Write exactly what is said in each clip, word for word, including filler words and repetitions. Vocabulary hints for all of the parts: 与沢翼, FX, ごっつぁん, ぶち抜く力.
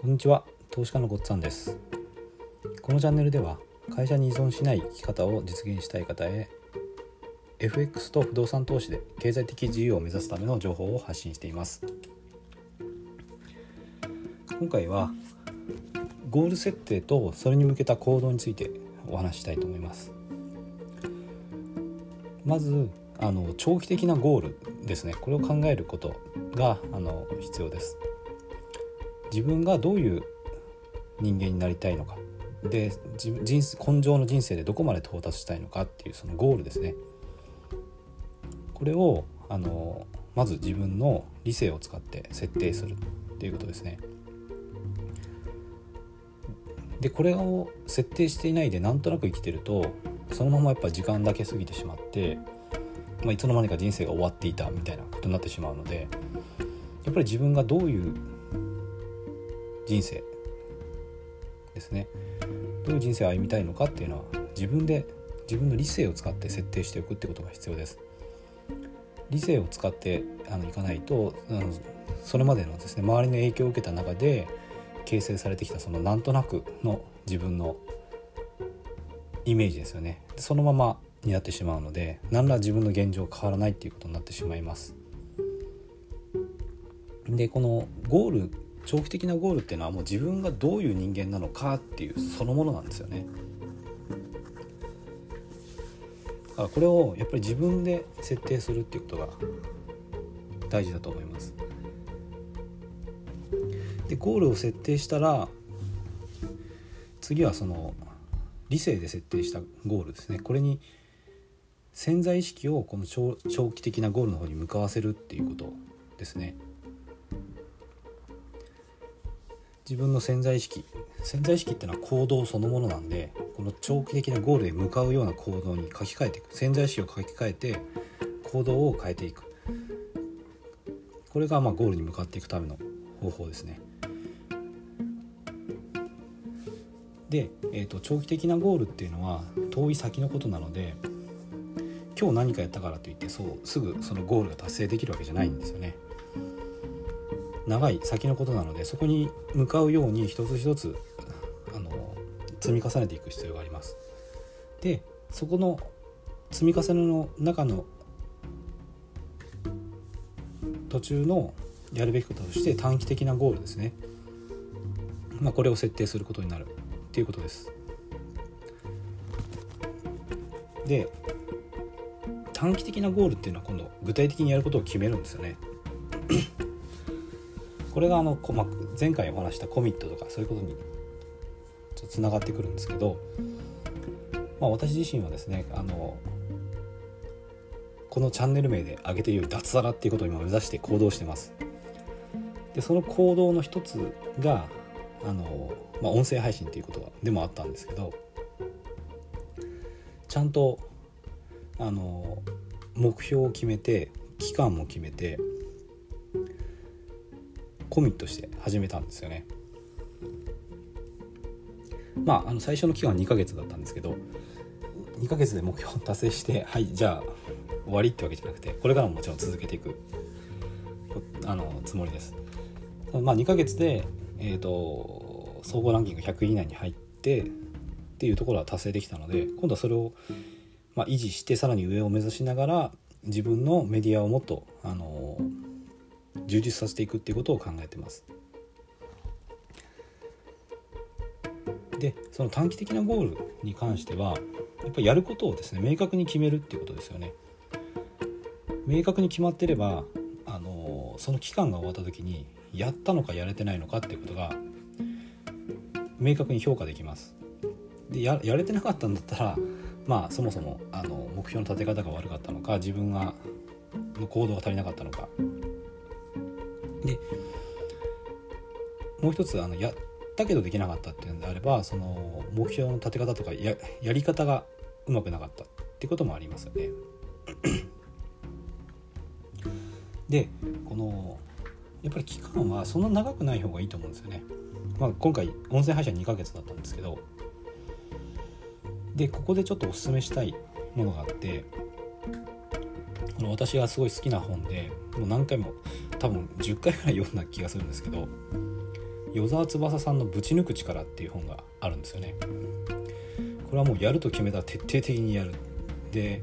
こんにちは、投資家のごっつぁんです。このチャンネルでは会社に依存しない生き方を実現したい方へ エフエックス と不動産投資で経済的自由を目指すための情報を発信しています。今回はゴール設定とそれに向けた行動についてお話ししたいと思います。まずあの長期的なゴールですね。これを考えることがあの必要です。自分がどういう人間になりたいのかで、人生、今生の人生でどこまで到達したいのかっていうそのゴールですね。これをあのまず自分の理性を使って設定するっていうことですね。でこれを設定していないでなんとなく生きてると、そのままやっぱ時間だけ過ぎてしまって、まあ、いつの間にか人生が終わっていたみたいなことになってしまうので、やっぱり自分がどういう人生ですね、どういう人生を歩みたいのかっていうのは自分で自分の理性を使って設定しておくってことが必要です。理性を使ってあのいかないと、あのそれまでのですね、周りの影響を受けた中で形成されてきたそのなんとなくの自分のイメージですよね、そのままになってしまうので、何ら自分の現状変わらないっていうことになってしまいます。でこのゴール、長期的なゴールっていうのはもう自分がどういう人間なのかっていうそのものなんですよね。だからこれをやっぱり自分で設定するっていうことが大事だと思います。でゴールを設定したら次はその理性で設定したゴールですね、これに潜在意識をこの 長, 長期的なゴールの方に向かわせるっていうことですね。自分の潜在意識潜在意識っていうのは行動そのものなんで、この長期的なゴールへ向かうような行動に書き換えていく、潜在意識を書き換えて行動を変えていく、これがまあゴールに向かっていくための方法ですね。で、えーと、長期的なゴールっていうのは遠い先のことなので、今日何かやったからといってそうすぐそのゴールが達成できるわけじゃないんですよね。長い先のことなので、そこに向かうように一つ一つあの積み重ねていく必要があります。で、そこの積み重ねの中の途中のやるべきこととして短期的なゴールですね、まあ、これを設定することになるっていうことです。で、短期的なゴールっていうのは今度具体的にやることを決めるんですよね。これがあの前回お話したコミットとかそういうことにちょっとつながってくるんですけど、まあ、私自身はですね、あのこのチャンネル名で挙げている脱サラっていうことを今目指して行動してます。でその行動の一つがあの、まあ、音声配信っていうことでもあったんですけど、ちゃんとあの目標を決めて期間も決めてコミットして始めたんですよね。まあ、あの最初の期間はにかげつだったんですけど、にかげつで目標を達成してはいじゃあ終わりってわけじゃなくて、これからももちろん続けていくあのつもりです。まあ、にかげつで、えーと、総合ランキングひゃくい以内に入ってっていうところは達成できたので、今度はそれを、まあ、維持してさらに上を目指しながら自分のメディアをもっとあの充実させていくっていうことを考えてます。で、その短期的なゴールに関しては、やっぱりやることをですね、明確に決めるっていうことですよね。明確に決まってれば、あのその期間が終わった時にやったのかやれてないのかっていうことが明確に評価できます。で、や、やれてなかったんだったら、まあそもそもあの目標の立て方が悪かったのか、自分がの行動が足りなかったのか。でもう一つあのやったけどできなかったっていうのであれば、その目標の立て方とか や, やり方がうまくなかったってこともありますよね。でこのやっぱり期間はそんな長くない方がいいと思うんですよね。まあ、今回音声配信はにかげつだったんですけど、でここでちょっとおすすめしたいものがあって、この私がすごい好きな本でもう何回も多分じゅっかいぐらい読んだ気がするんですけど、与沢翼さんのぶち抜く力っていう本があるんですよね。これはもうやると決めたら徹底的にやるで、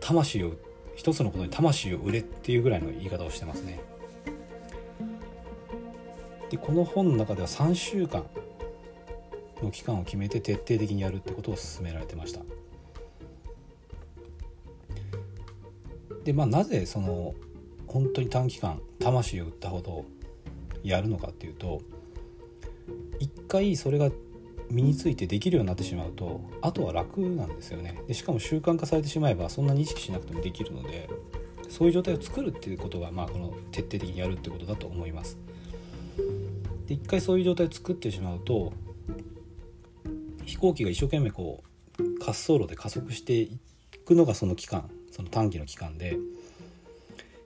魂を一つのことに魂を売れっていうぐらいの言い方をしてますね。でこの本の中ではさんしゅうかんの期間を決めて徹底的にやるってことを勧められてました。でまあ、なぜその本当に短期間魂を売ったほどやるのかっていうと、一回それが身についてできるようになってしまうとあとは楽なんですよね。でしかも習慣化されてしまえばそんなに意識しなくてもできるので、そういう状態を作るっていうことが、まあ、この徹底的にやるってことだと思います。で一回そういう状態を作ってしまうと、飛行機が一生懸命こう滑走路で加速していくのがその期間、その短期の期間で、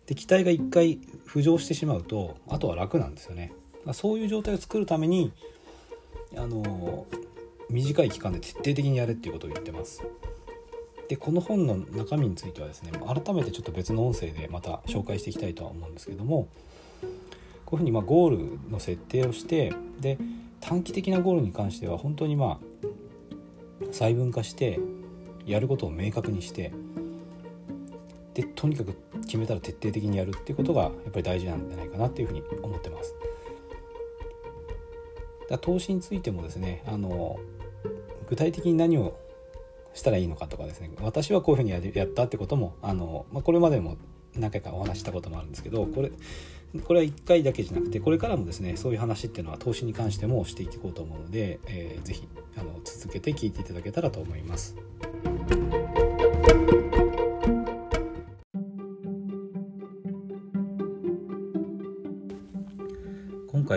で機体が一回浮上してしまうとあとは楽なんですよね。そういう状態を作るためにあの短い期間で徹底的にやれっていうことを言ってます。でこの本の中身についてはですね、改めてちょっと別の音声でまた紹介していきたいとは思うんですけども、こういうふうにまあゴールの設定をして、で短期的なゴールに関しては本当にまあ細分化してやることを明確にして、でとにかく決めたら徹底的にやるっていうことがやっぱり大事なんじゃないかなっていうふうに思ってます。投資についてもですね、あの具体的に何をしたらいいのかとかですね、私はこういうふうにやったってこともあの、まあ、これまでも何回かお話したこともあるんですけど、これ、これはいっかいだけじゃなくてこれからもですね、そういう話っていうのは投資に関してもしていこうと思うので、えー、ぜひあの続けて聞いていただけたらと思います。今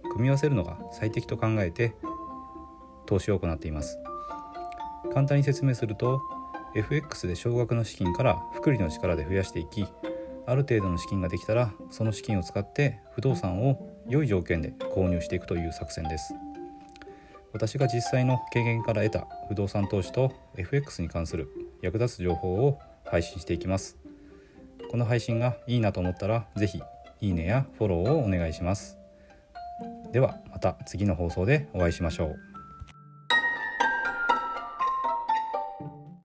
組み合わせるのが最適と考えて投資を行っています。簡単に説明すると エフエックス で少額の資金から複利の力で増やしていき、ある程度の資金ができたらその資金を使って不動産を良い条件で購入していくという作戦です。私が実際の経験から得た不動産投資と エフエックス に関する役立つ情報を配信していきます。この配信がいいなと思ったらぜひいいねやフォローをお願いします。ではまた次の放送でお会いしましょう。